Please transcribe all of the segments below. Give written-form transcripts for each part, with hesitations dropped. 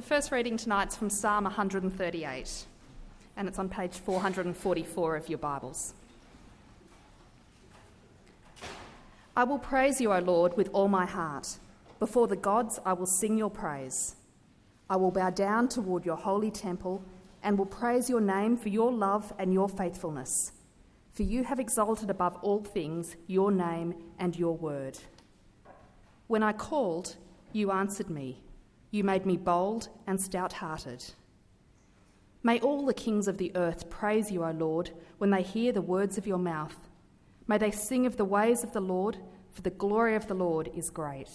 The first reading tonight's from Psalm 138, and it's on page 444 of your Bibles. I will praise you, O Lord, with all my heart. Before the gods, I will sing your praise. I will bow down toward your holy temple and will praise your name for your love and your faithfulness. For you have exalted above all things your name and your word. When I called, you answered me. You made me bold and stout-hearted. May all the kings of the earth praise you, O Lord, when they hear the words of your mouth. May they sing of the ways of the Lord, for the glory of the Lord is great.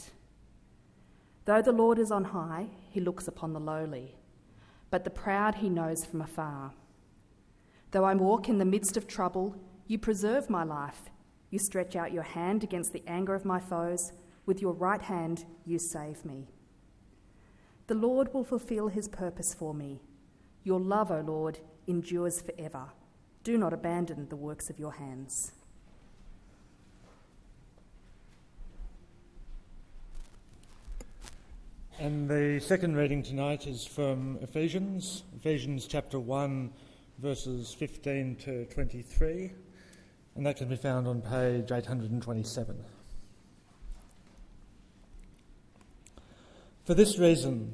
Though the Lord is on high, he looks upon the lowly, but the proud he knows from afar. Though I walk in the midst of trouble, you preserve my life. You stretch out your hand against the anger of my foes. With your right hand, you save me. The Lord will fulfill his purpose for me. Your love, O Lord, endures forever. Do not abandon the works of your hands. And the second reading tonight is from Ephesians chapter 1, verses 15 to 23, and that can be found on page 827. For this reason,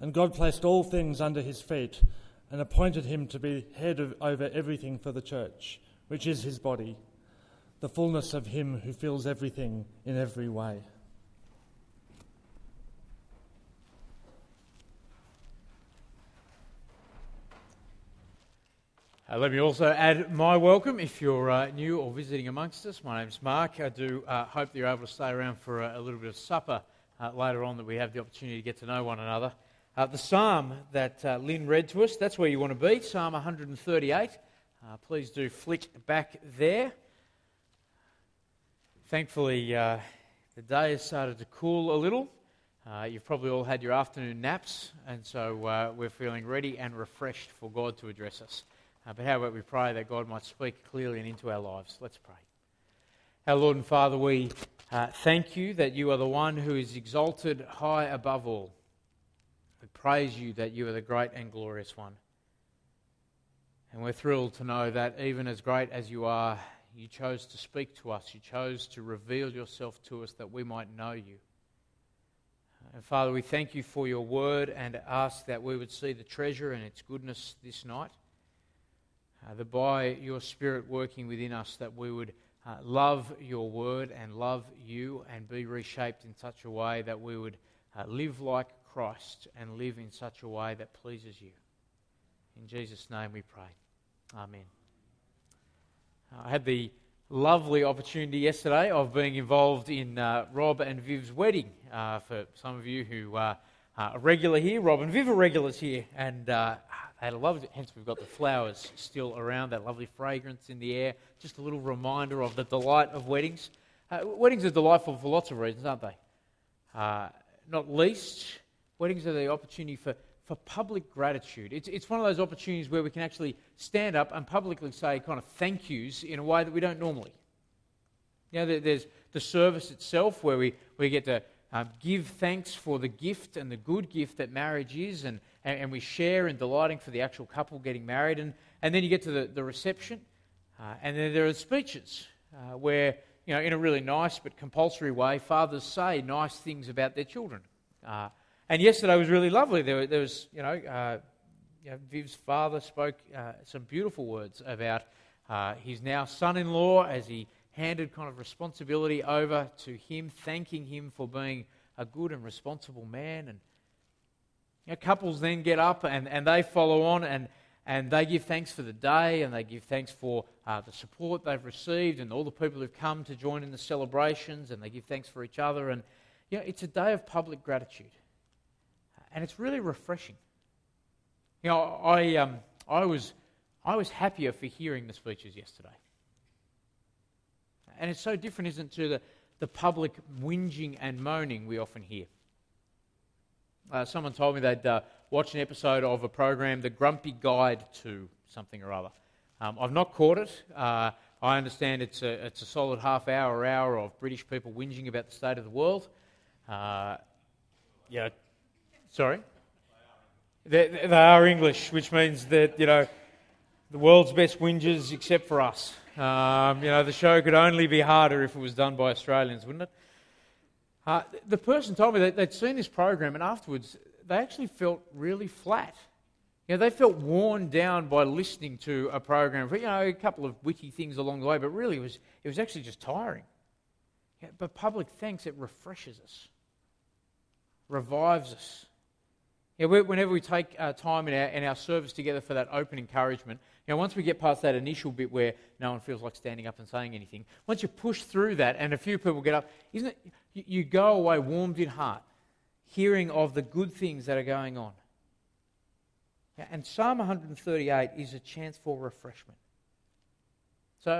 And God placed all things under his feet and appointed him to be head over everything for the church, which is his body, the fullness of him who fills everything in every way. Let me also add my welcome if you're new or visiting amongst us. My name's Mark. I do hope that you're able to stay around for a little bit of supper later on, that we have the opportunity to get to know one another. The psalm that Lynn read to us, that's where you want to be, Psalm 138. Please do flick back there. Thankfully, the day has started to cool a little. You've probably all had your afternoon naps, and so we're feeling ready and refreshed for God to address us. But how about we pray that God might speak clearly and into our lives? Let's pray. Our Lord and Father, we thank you that you are the one who is exalted high above all. We praise you that you are the great and glorious one. And we're thrilled to know that even as great as you are, you chose to speak to us. You chose to reveal yourself to us that we might know you. And Father, we thank you for your word and ask that we would see the treasure and its goodness this night. That by your Spirit working within us, that we would love your word and love you and be reshaped in such a way that we would live like Christ and live in such a way that pleases you. In Jesus' name we pray. Amen. I had the lovely opportunity yesterday of being involved in Rob and Viv's wedding. For some of you who are regular here, Rob and Viv are regulars here, and they had a lovely, hence we've got the flowers still around, that lovely fragrance in the air, just a little reminder of the delight of weddings. Weddings are delightful for lots of reasons, aren't they? Not least, weddings are the opportunity for public gratitude. It's one of those opportunities where we can actually stand up and publicly say kind of thank yous in a way that we don't normally. You know, there's the service itself where we get to give thanks for the gift and the good gift that marriage is, and we share in delighting for the actual couple getting married. And then you get to the reception, and then there are speeches where, you know, in a really nice but compulsory way, fathers say nice things about their children. And yesterday was really lovely. There was, you know, Viv's father spoke some beautiful words about his now son-in-law as he handed kind of responsibility over to him, thanking him for being a good and responsible man. And you know, couples then get up and they follow on and they give thanks for the day, and they give thanks for the support they've received and all the people who've come to join in the celebrations, and they give thanks for each other. And you know, it's a day of public gratitude, and it's really refreshing. You know, I was happier for hearing the speeches yesterday. And it's so different, isn't it, to the public whinging and moaning we often hear. Someone told me they'd watched an episode of a program, The Grumpy Guide to something or other. I've not caught it. I understand it's a solid half hour or hour of British people whinging about the state of the world. Yeah, sorry? They are English, which means that, you know, the world's best whingers except for us. You know, the show could only be harder if it was done by Australians, wouldn't it? The person told me that they'd seen this program, and afterwards they actually felt really flat. You know, they felt worn down by listening to a program. You know, a couple of witty things along the way, but really it was actually just tiring. Yeah, but public thanks, it refreshes us, revives us. Yeah, whenever we take time in our service together for that open encouragement, you know, once we get past that initial bit where no one feels like standing up and saying anything, once you push through that and a few people get up, isn't it? You go away warmed in heart, hearing of the good things that are going on. Yeah, and Psalm 138 is a chance for refreshment. So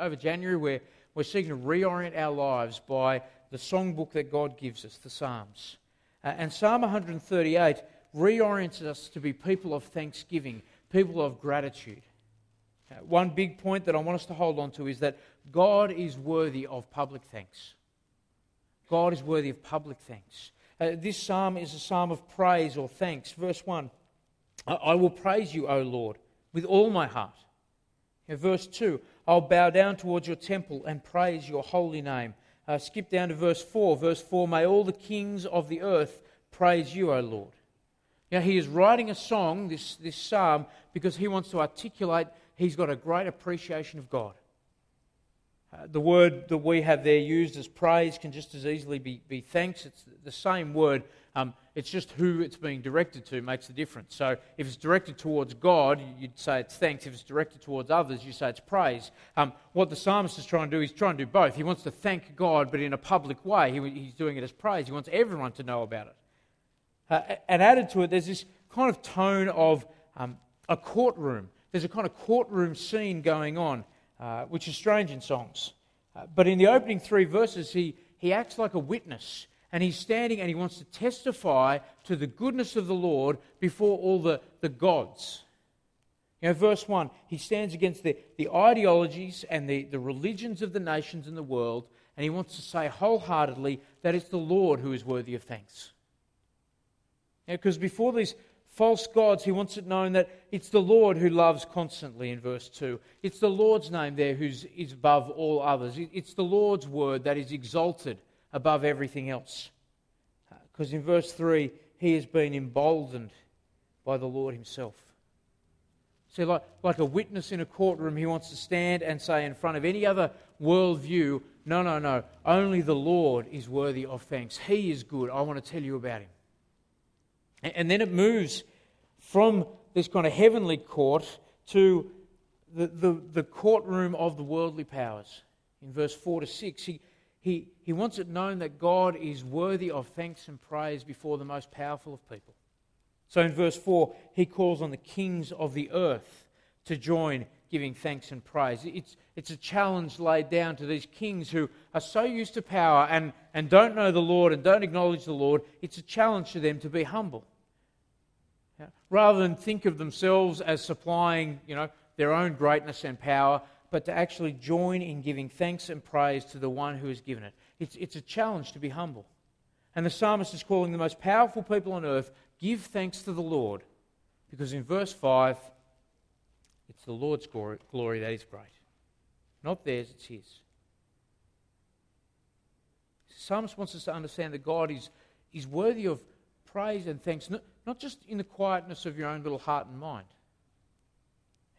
over January, we're seeking to reorient our lives by the songbook that God gives us, the Psalms. And Psalm 138 reorients us to be people of thanksgiving, people of gratitude. One big point that I want us to hold on to is that God is worthy of public thanks. God is worthy of public thanks. This psalm is a psalm of praise or thanks. Verse 1, I will praise you, O Lord, with all my heart. And verse 2, I'll bow down towards your temple and praise your holy name. Skip down to verse 4. Verse 4, may all the kings of the earth praise you, O Lord. Now, he is writing a song, this psalm, because he wants to articulate he's got a great appreciation of God. The word that we have there used as praise can just as easily be thanks. It's the same word. It's just who it's being directed to makes the difference. So if it's directed towards God, you'd say it's thanks. If it's directed towards others, you say it's praise. What the psalmist is trying to do, he's trying to do both. He wants to thank God, but in a public way. He's doing it as praise. He wants everyone to know about it. And added to it, there's this kind of tone of a courtroom. There's a kind of courtroom scene going on, which is strange in songs. But in the opening three verses, he acts like a witness. And he's standing and he wants to testify to the goodness of the Lord before all the gods. You know, verse 1, he stands against the ideologies and the religions of the nations in the world, and he wants to say wholeheartedly that it's the Lord who is worthy of thanks. Because before these false gods, he wants it known that it's the Lord who loves constantly in verse 2. It's the Lord's name there who is above all others. It's the Lord's word that is exalted above everything else. Because in verse 3, he has been emboldened by the Lord himself. See, like a witness in a courtroom, he wants to stand and say in front of any other worldview, no, only the Lord is worthy of thanks. He is good. I want to tell you about him. And then it moves from this kind of heavenly court to the courtroom of the worldly powers. In verse 4 to 6, he wants it known that God is worthy of thanks and praise before the most powerful of people. So in verse 4, he calls on the kings of the earth to join giving thanks and praise. It's a challenge laid down to these kings who are so used to power and don't know the Lord and don't acknowledge the Lord. It's a challenge to them to be humble. Yeah. Rather than think of themselves as supplying, you know, their own greatness and power, but to actually join in giving thanks and praise to the one who has given it. It's a challenge to be humble. And the psalmist is calling the most powerful people on earth, give thanks to the Lord, because in verse 5, it's the Lord's glory that is great. Not theirs, it's his. The psalmist wants us to understand that God is worthy of praise and thanks, not just in the quietness of your own little heart and mind,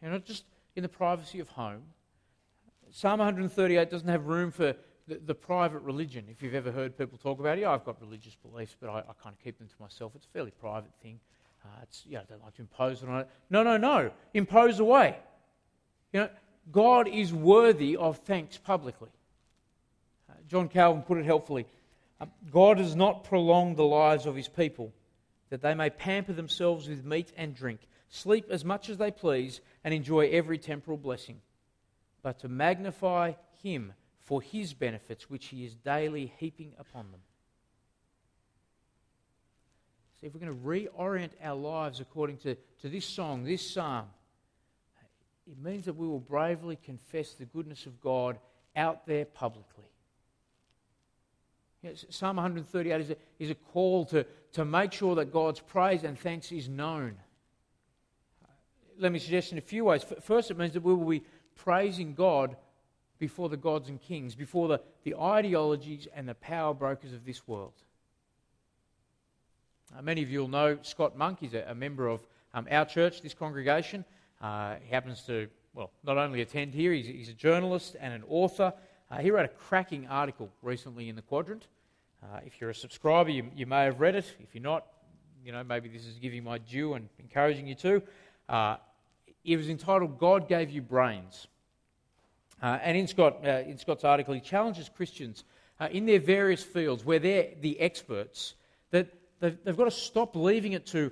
and not just in the privacy of home. Psalm 138 doesn't have room for the private religion. If you've ever heard people talk about it, yeah, I've got religious beliefs, but I kind of keep them to myself. It's a fairly private thing. I don't like to impose it on it. No. Impose away. You know, God is worthy of thanks publicly. John Calvin put it helpfully. God does not prolong the lives of his people, that they may pamper themselves with meat and drink, sleep as much as they please, and enjoy every temporal blessing, but to magnify him for his benefits, which he is daily heaping upon them. See, if we're going to reorient our lives according to this song, this psalm, it means that we will bravely confess the goodness of God out there publicly. You know, Psalm 138 is a call to make sure that God's praise and thanks is known. Let me suggest in a few ways. First, it means that we will be praising God before the gods and kings, before the ideologies and the power brokers of this world. Many of you will know Scott Monk. He's a member of our church, this congregation. He happens to, not only attend here, he's a journalist and an author. He wrote a cracking article recently in The Quadrant. If you're a subscriber, you may have read it. If you're not, maybe this is giving my due and encouraging you to. It was entitled, God Gave You Brains. And in Scott's article, he challenges Christians in their various fields where they're the experts, that they've got to stop leaving it to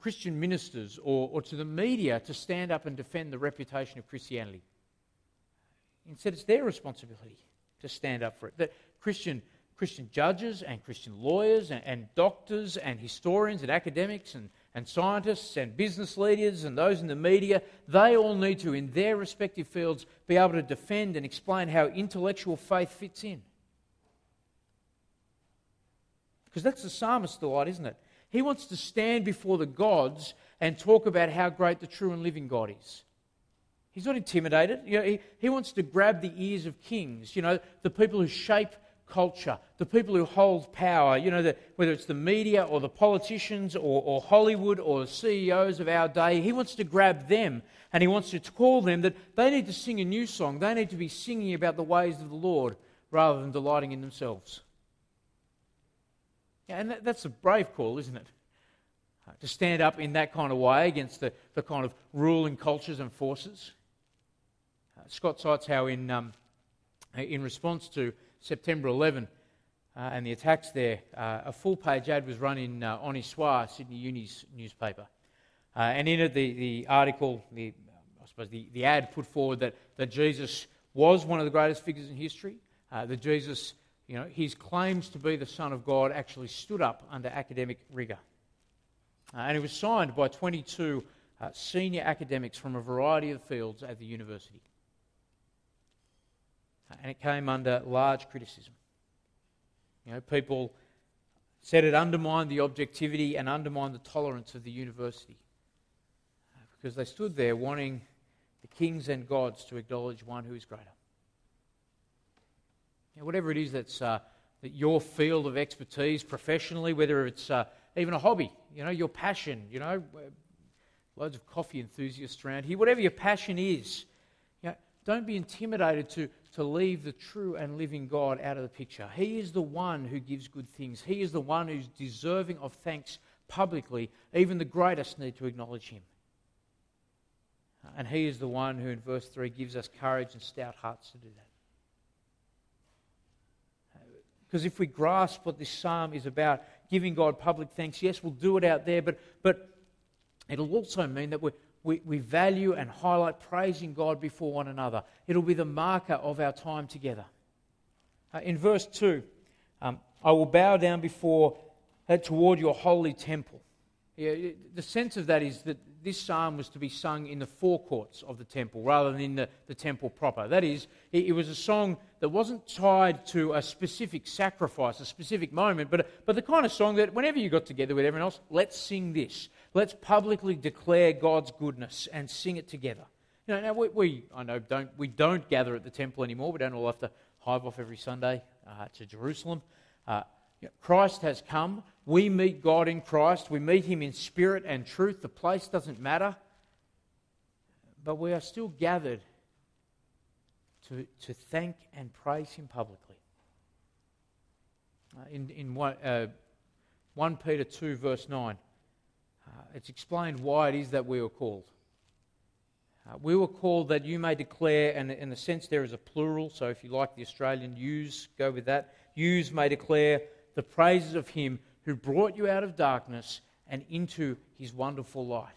Christian ministers or to the media to stand up and defend the reputation of Christianity. Instead, it's their responsibility to stand up for it. That Christian judges and Christian lawyers and doctors and historians and academics and scientists and business leaders and those in the media, they all need to, in their respective fields, be able to defend and explain how intellectual faith fits in. Because that's the psalmist's delight, isn't it? He wants to stand before the gods and talk about how great the true and living God is. He's not intimidated. He wants to grab the ears of kings, the people who shape culture, the people who hold power, whether it's the media or the politicians or Hollywood or the CEOs of our day. He wants to grab them, and he wants to call them that they need to sing a new song. They need to be singing about the ways of the Lord rather than delighting in themselves. Yeah, and that's a brave call, isn't it? To stand up in that kind of way against the kind of ruling cultures and forces. Scott cites how in response to September 11 and the attacks there, a full-page ad was run in Oniswa, Sydney Uni's newspaper. And in it, the article, the ad put forward that Jesus was one of the greatest figures in history, that Jesus... his claims to be the Son of God actually stood up under academic rigour. And it was signed by 22 senior academics from a variety of fields at the university. And it came under large criticism. People said it undermined the objectivity and undermined the tolerance of the university, because they stood there wanting the kings and gods to acknowledge one who is greater. Whatever it is that's that your field of expertise professionally, whether it's even a hobby, your passion, loads of coffee enthusiasts around here, whatever your passion is, don't be intimidated to leave the true and living God out of the picture. He is the one who gives good things. He is the one who's deserving of thanks publicly. Even the greatest need to acknowledge him. And he is the one who, in verse 3, gives us courage and stout hearts to do that. Because if we grasp what this psalm is about, giving God public thanks, yes, we'll do it out there, but it'll also mean that we value and highlight praising God before one another. It'll be the marker of our time together. In verse 2, I will bow down toward your holy temple. Yeah, the sense of that is that this psalm was to be sung in the forecourts of the temple rather than in the temple proper. That is, it was a song that wasn't tied to a specific sacrifice, a specific moment, but the kind of song that whenever you got together with everyone else, let's sing this. Let's publicly declare God's goodness and sing it together. Now we don't gather at the temple anymore. We don't all have to hive off every Sunday to Jerusalem. Christ has come. We meet God in Christ. We meet him in spirit and truth. The place doesn't matter. But we are still gathered to thank and praise him publicly. In 1 Peter 2 verse 9, it's explained why it is that we were called. We were called that you may declare, and in the sense there is a plural, so if you like the Australian yous, go with that. Yous may declare the praises of him who brought you out of darkness and into his wonderful light.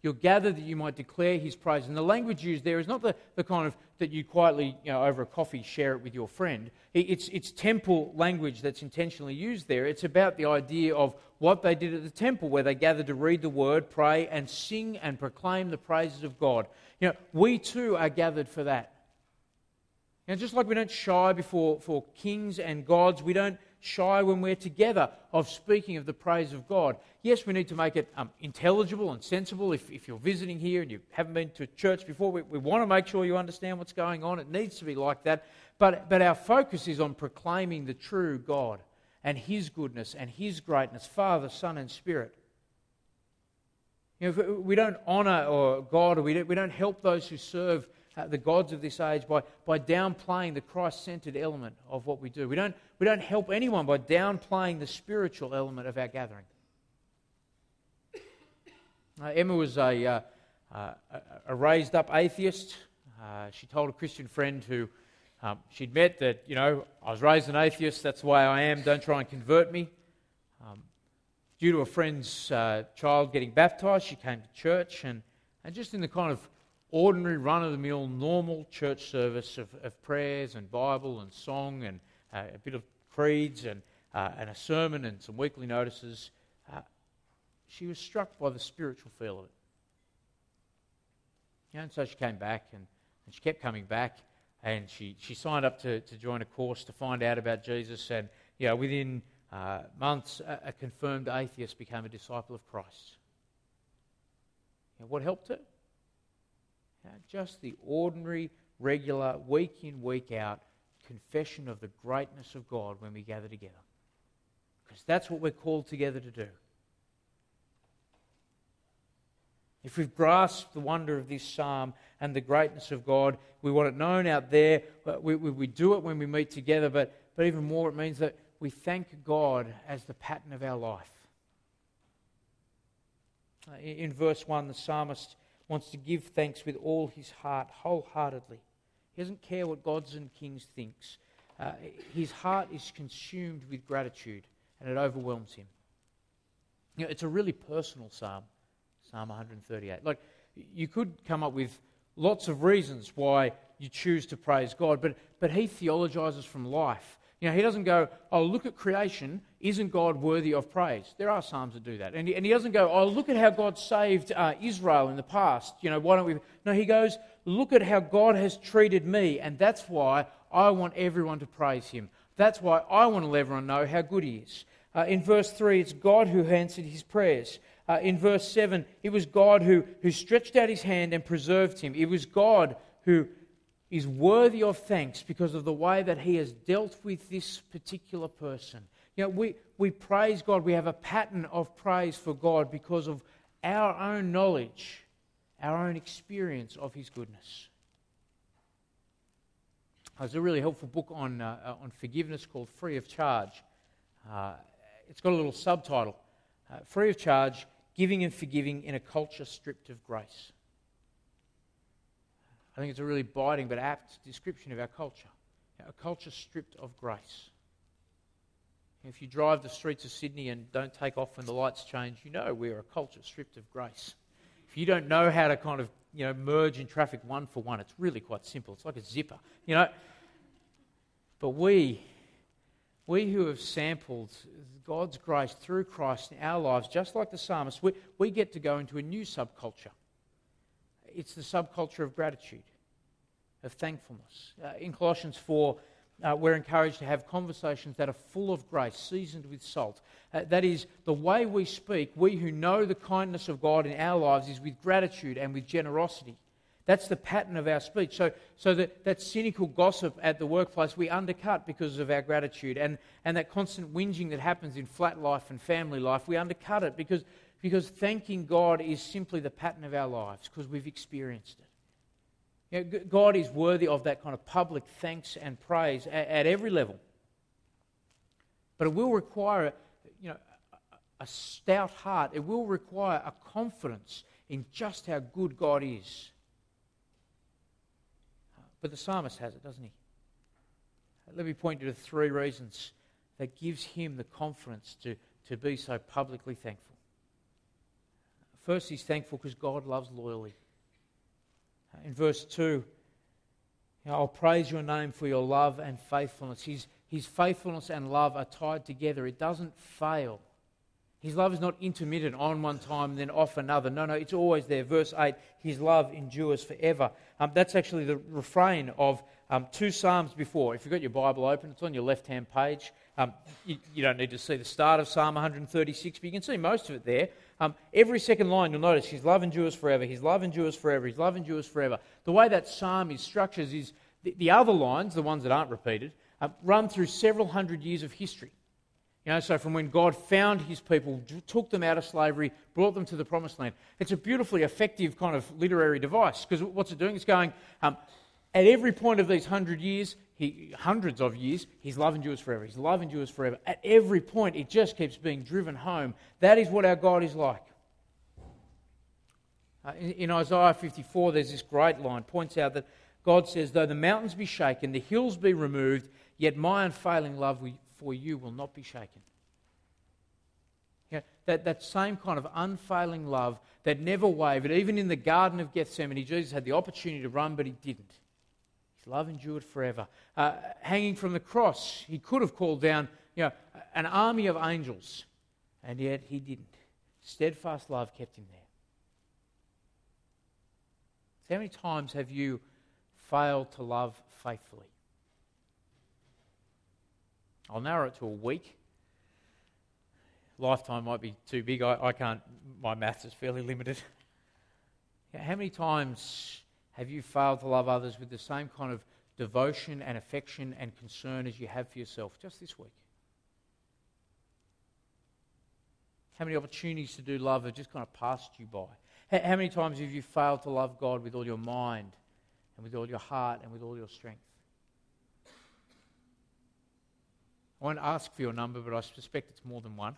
You're gathered that you might declare his praise. And the language used there is not the kind of that you quietly, over a coffee, share it with your friend. It's temple language that's intentionally used there. It's about the idea of what they did at the temple, where they gathered to read the word, pray, and sing and proclaim the praises of God. We too are gathered for that. Just like we don't shy before kings and gods, we don't shy when we're together of speaking of the praise of God. Yes, we need to make it intelligible and sensible. If you're visiting here and you haven't been to church before, we want to make sure you understand what's going on. It needs to be like that. But our focus is on proclaiming the true God and his goodness and his greatness, Father, Son and Spirit. If we don't honour or God, or we don't help those who serve the gods of this age by downplaying the Christ-centered element of what we do. We don't help anyone by downplaying the spiritual element of our gathering. Emma was a raised-up atheist. She told a Christian friend who she'd met that, I was raised an atheist, that's the way I am, don't try and convert me. Due to a friend's child getting baptised, she came to church, and just in the kind of ordinary, run-of-the-mill, normal church service of prayers and Bible and song and a bit of creeds and a sermon and some weekly notices, she was struck by the spiritual feel of it. And so she came back and she kept coming back, and she signed up to join a course to find out about Jesus, and within months a confirmed atheist became a disciple of Christ. What helped her? Just the ordinary, regular, week in, week out confession of the greatness of God when we gather together. Because that's what we're called together to do. If we've grasped the wonder of this psalm and the greatness of God, we want it known out there. We do it when we meet together, but even more, it means that we thank God as the pattern of our life. In verse 1, the psalmist wants to give thanks with all his heart, wholeheartedly. He doesn't care what gods and kings thinks. His heart is consumed with gratitude, and it overwhelms him. It's a really personal psalm, Psalm 138. Like, you could come up with lots of reasons why you choose to praise God, but he theologizes from life. He doesn't go, oh, look at creation, isn't God worthy of praise? There are psalms that do that. And he doesn't go, oh, look at how God saved Israel in the past. Why don't we... No, he goes, look at how God has treated me, and that's why I want everyone to praise him. That's why I want to let everyone know how good he is. In verse 3, it's God who answered his prayers. In verse 7, it was God who stretched out his hand and preserved him. It was God who is worthy of thanks because of the way that he has dealt with this particular person. We praise God. We have a pattern of praise for God because of our own knowledge, our own experience of his goodness. There's a really helpful book on forgiveness called Free of Charge. It's got a little subtitle, Free of Charge, Giving and Forgiving in a Culture Stripped of Grace. I think it's a really biting but apt description of our culture. A culture stripped of grace. If you drive the streets of Sydney and don't take off when the lights change, you know we're a culture stripped of grace. If you don't know how to kind of merge in traffic one for one, it's really quite simple. It's like a zipper, But we who have sampled God's grace through Christ in our lives, just like the psalmist, we get to go into a new subculture. It's the subculture of gratitude, of thankfulness. In Colossians 4, we're encouraged to have conversations that are full of grace, seasoned with salt. That is, the way we speak, we who know the kindness of God in our lives, is with gratitude and with generosity. That's the pattern of our speech. So that cynical gossip at the workplace we undercut because of our gratitude, and that constant whinging that happens in flat life and family life, we undercut it because thanking God is simply the pattern of our lives because we've experienced it. You know, God is worthy of that kind of public thanks and praise at every level. But it will require, you know, a stout heart. It will require a confidence in just how good God is. But the psalmist has it, doesn't he? Let me point you to three reasons that gives him the confidence to be so publicly thankful. First, he's thankful because God loves loyally. In verse 2, I'll praise your name for your love and faithfulness. His faithfulness and love are tied together. It doesn't fail. His love is not intermittent, on one time and then off another. No, it's always there. Verse 8, his love endures forever. That's actually the refrain of two psalms before. If you've got your Bible open, it's on your left-hand page. You don't need to see the start of Psalm 136, but you can see most of it there. Every second line you'll notice, his love endures forever, his love endures forever, his love endures forever. The way that psalm is structured is the other lines, the ones that aren't repeated, run through several hundred years of history. You know, so from when God found his people, took them out of slavery, brought them to the promised land. It's a beautifully effective kind of literary device because what's it doing? It's going, at every point of these hundreds of years, his love endures forever, his love endures forever. At every point, it just keeps being driven home. That is what our God is like. In Isaiah 54, there's this great line, points out that God says, though the mountains be shaken, the hills be removed, yet my unfailing love for you will not be shaken. Yeah, that same kind of unfailing love that never wavered, even in the Garden of Gethsemane, Jesus had the opportunity to run, but he didn't. His love endured forever. Hanging from the cross, he could have called down, you know, an army of angels, and yet he didn't. Steadfast love kept him there. So how many times have you failed to love faithfully? I'll narrow it to a week. Lifetime might be too big. I can't, my maths is fairly limited. How many times have you failed to love others with the same kind of devotion and affection and concern as you have for yourself just this week? How many opportunities to do love have just kind of passed you by? How many times have you failed to love God with all your mind and with all your heart and with all your strength? I won't ask for your number, but I suspect it's more than one.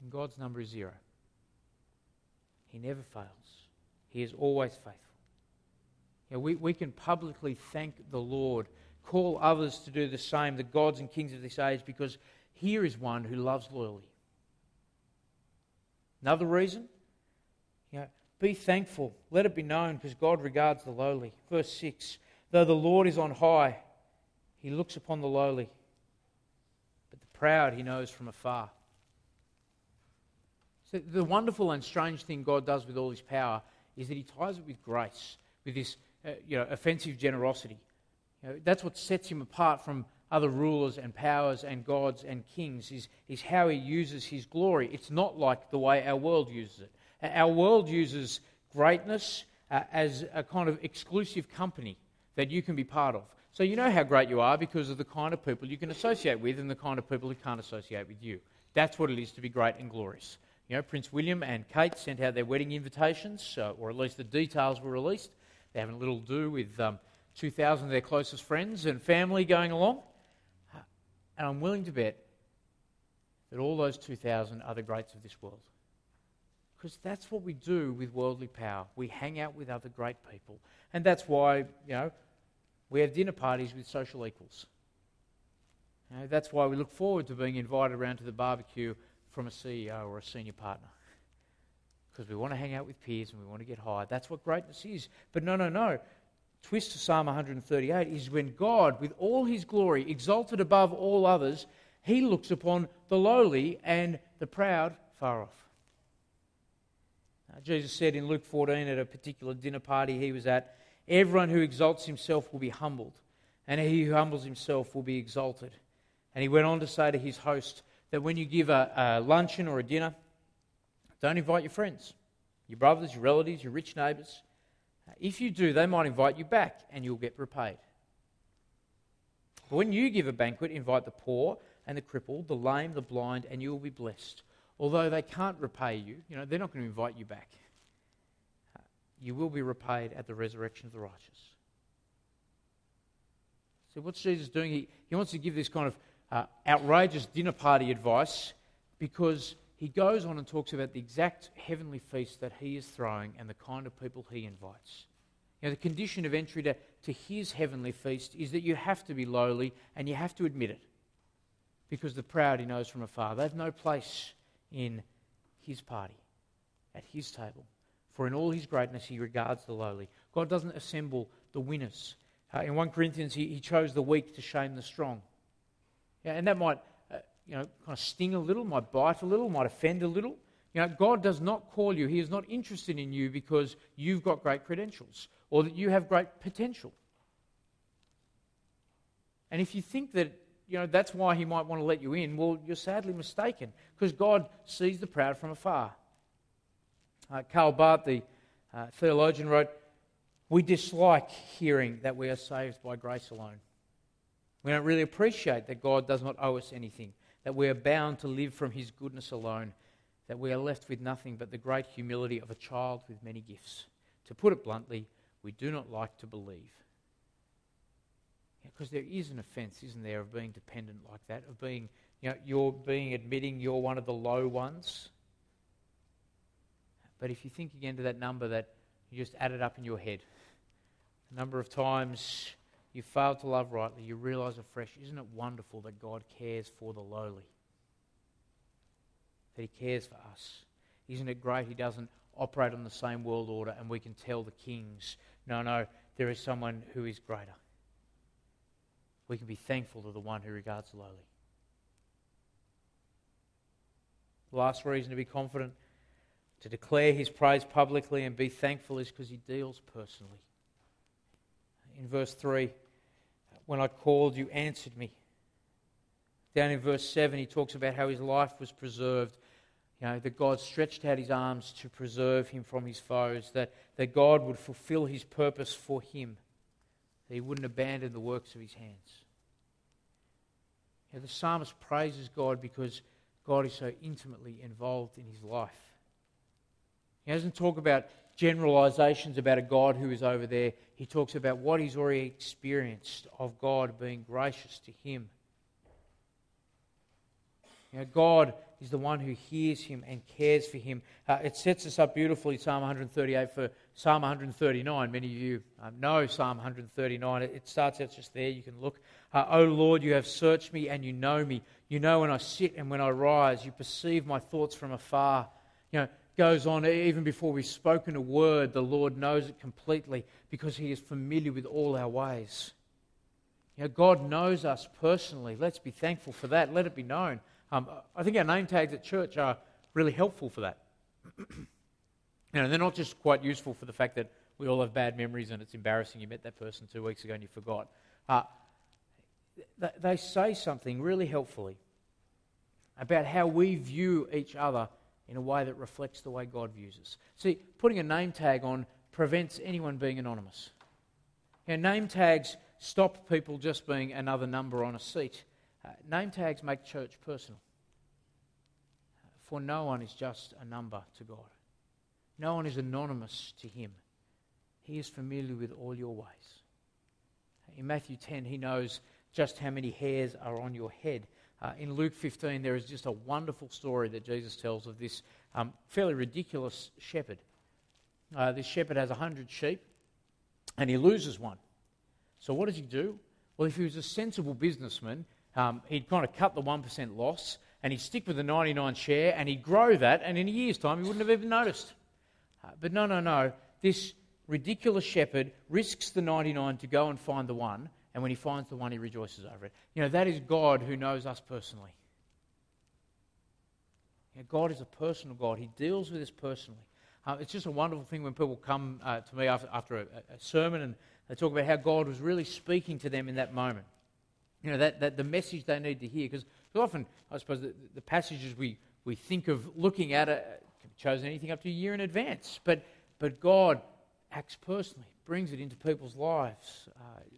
And God's number is 0. He never fails. He is always faithful. You know, we can publicly thank the Lord, call others to do the same, the gods and kings of this age, because here is one who loves loyally. Another reason, you know, be thankful. Let it be known, because God regards the lowly. Verse 6, though the Lord is on high, he looks upon the lowly, but the proud he knows from afar. So the wonderful and strange thing God does with all his power is that he ties it with grace, with this offensive generosity. You know, that's what sets him apart from other rulers and powers and gods and kings, is how he uses his glory. It's not like the way our world uses it. Our world uses greatness as a kind of exclusive company that you can be part of. So you know how great you are because of the kind of people you can associate with and the kind of people who can't associate with you. That's what it is to be great and glorious. You know, Prince William and Kate sent out their wedding invitations, or at least the details were released. They're having a little do with 2,000 of their closest friends and family going along. And I'm willing to bet that all those 2,000 are the greats of this world. Because that's what we do with worldly power. We hang out with other great people. And that's why, you know, we have dinner parties with social equals. You know, that's why we look forward to being invited around to the barbecue from a CEO or a senior partner. Because we want to hang out with peers and we want to get high. That's what greatness is. But no. Twist to Psalm 138 is when God, with all his glory, exalted above all others, he looks upon the lowly and the proud far off. Now, Jesus said in Luke 14 at a particular dinner party he was at, everyone who exalts himself will be humbled, and he who humbles himself will be exalted. And he went on to say to his host that when you give a luncheon or a dinner, don't invite your friends, your brothers, your relatives, your rich neighbours, If you do, they might invite you back and you'll get repaid. But when you give a banquet, invite the poor and the crippled, the lame, the blind, and you will be blessed. Although they can't repay you, they're not going to invite you back. You will be repaid at the resurrection of the righteous. So what's Jesus doing? He wants to give this kind of outrageous dinner party advice, because he goes on and talks about the exact heavenly feast that he is throwing and the kind of people he invites. The condition of entry to his heavenly feast is that you have to be lowly and you have to admit it, because the proud he knows from afar. They have no place in his party, at his table. For in all his greatness he regards the lowly. God doesn't assemble the winners. In 1 Corinthians, he chose the weak to shame the strong. Yeah, and that might kind of sting a little, might bite a little, might offend a little. God does not call you. He is not interested in you because you've got great credentials or that you have great potential. And if you think that that's why he might want to let you in, well, you're sadly mistaken, because God sees the proud from afar. Carl Barth, the theologian, wrote, "We dislike hearing that we are saved by grace alone. We don't really appreciate that God does not owe us anything, that we are bound to live from his goodness alone, that we are left with nothing but the great humility of a child with many gifts. To put it bluntly, we do not like to believe." Because there is an offence, isn't there, of being dependent like that, of being, admitting you're one of the low ones. But if you think again to that number that you just added up in your head, the number of times you failed to love rightly, you realise afresh, isn't it wonderful that God cares for the lowly? That he cares for us. Isn't it great he doesn't operate on the same world order and we can tell the kings, no, there is someone who is greater. We can be thankful to the one who regards the lowly. The last reason to be confident, to declare his praise publicly and be thankful, is because he deals personally. In verse 3, when I called, you answered me. Down in verse 7, he talks about how his life was preserved. That God stretched out his arms to preserve him from his foes, that God would fulfill his purpose for him, that he wouldn't abandon the works of his hands. The psalmist praises God because God is so intimately involved in his life. He doesn't talk about generalizations about a God who is over there. He talks about what he's already experienced of God being gracious to him. God is the one who hears him and cares for him. It sets us up beautifully, Psalm 138 for Psalm 139. Many of you know Psalm 139. It starts out just there. You can look. "O Lord, you have searched me and you know me. You know when I sit and when I rise. You perceive my thoughts from afar." Goes on, even before we've spoken a word, the Lord knows it completely because he is familiar with all our ways. God knows us personally. Let's be thankful for that. Let it be known. I think our name tags at church are really helpful for that. They're not just quite useful for the fact that we all have bad memories and it's embarrassing you met that person 2 weeks ago and you forgot. They say something really helpfully about how we view each other in a way that reflects the way God views us. See, putting a name tag on prevents anyone being anonymous. Name tags stop people just being another number on a seat. Name tags make church personal. For no one is just a number to God. No one is anonymous to him. He is familiar with all your ways. In Matthew 10, he knows just how many hairs are on your head. In Luke 15, there is just a wonderful story that Jesus tells of this fairly ridiculous shepherd. This shepherd has 100 sheep and he loses one. So what does he do? Well, if he was a sensible businessman, he'd kind of cut the 1% loss and he'd stick with the 99 share and he'd grow that, and in a year's time he wouldn't have even noticed. But no. This ridiculous shepherd risks the 99 to go and find the one, and when he finds the one, he rejoices over it. That is God who knows us personally. God is a personal God. He deals with us personally. It's just a wonderful thing when people come to me after a sermon and they talk about how God was really speaking to them in that moment. That the message they need to hear, because often, I suppose, the passages we think of looking at can be chosen anything up to a year in advance. But God acts personally, brings it into people's lives.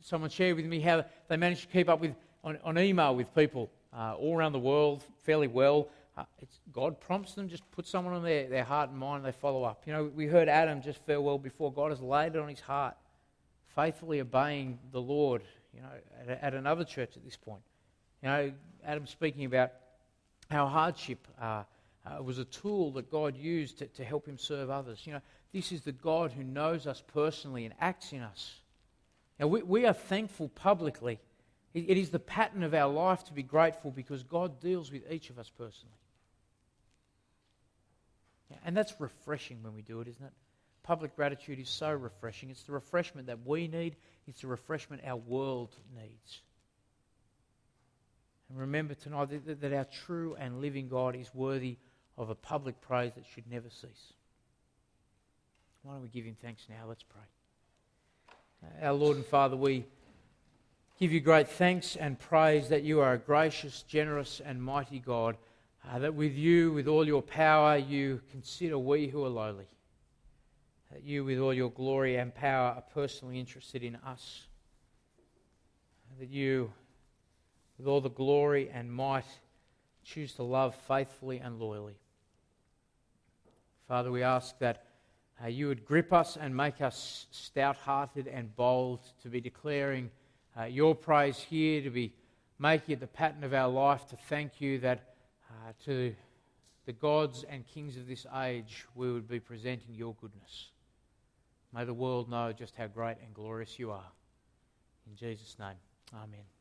Someone shared with me how they managed to keep up with on email with people all around the world fairly well. It's God prompts them, just put someone on their heart and mind, and they follow up. You know, we heard Adam just farewell before. God has laid it on his heart, faithfully obeying the Lord, you know, at another church at this point. You know, Adam speaking about how hardship was a tool that God used to help him serve others. You know, this is the God who knows us personally and acts in us. Now, we are thankful publicly. It is the pattern of our life to be grateful because God deals with each of us personally. And that's refreshing when we do it, isn't it? Public gratitude is so refreshing. It's the refreshment that we need. It's the refreshment our world needs. And remember tonight that our true and living God is worthy of a public praise that should never cease. Why don't we give him thanks now? Let's pray. Our Lord and Father, we give you great thanks and praise that you are a gracious, generous and mighty God. That with you, with all your power, you consider we who are lowly. That you, with all your glory and power, are personally interested in us. That you, with all the glory and might, choose to love faithfully and loyally. Father, we ask that you would grip us and make us stout-hearted and bold to be declaring your praise here, to be making it the pattern of our life, to thank you that to the gods and kings of this age, we would be presenting your goodness. May the world know just how great and glorious you are. In Jesus' name, amen.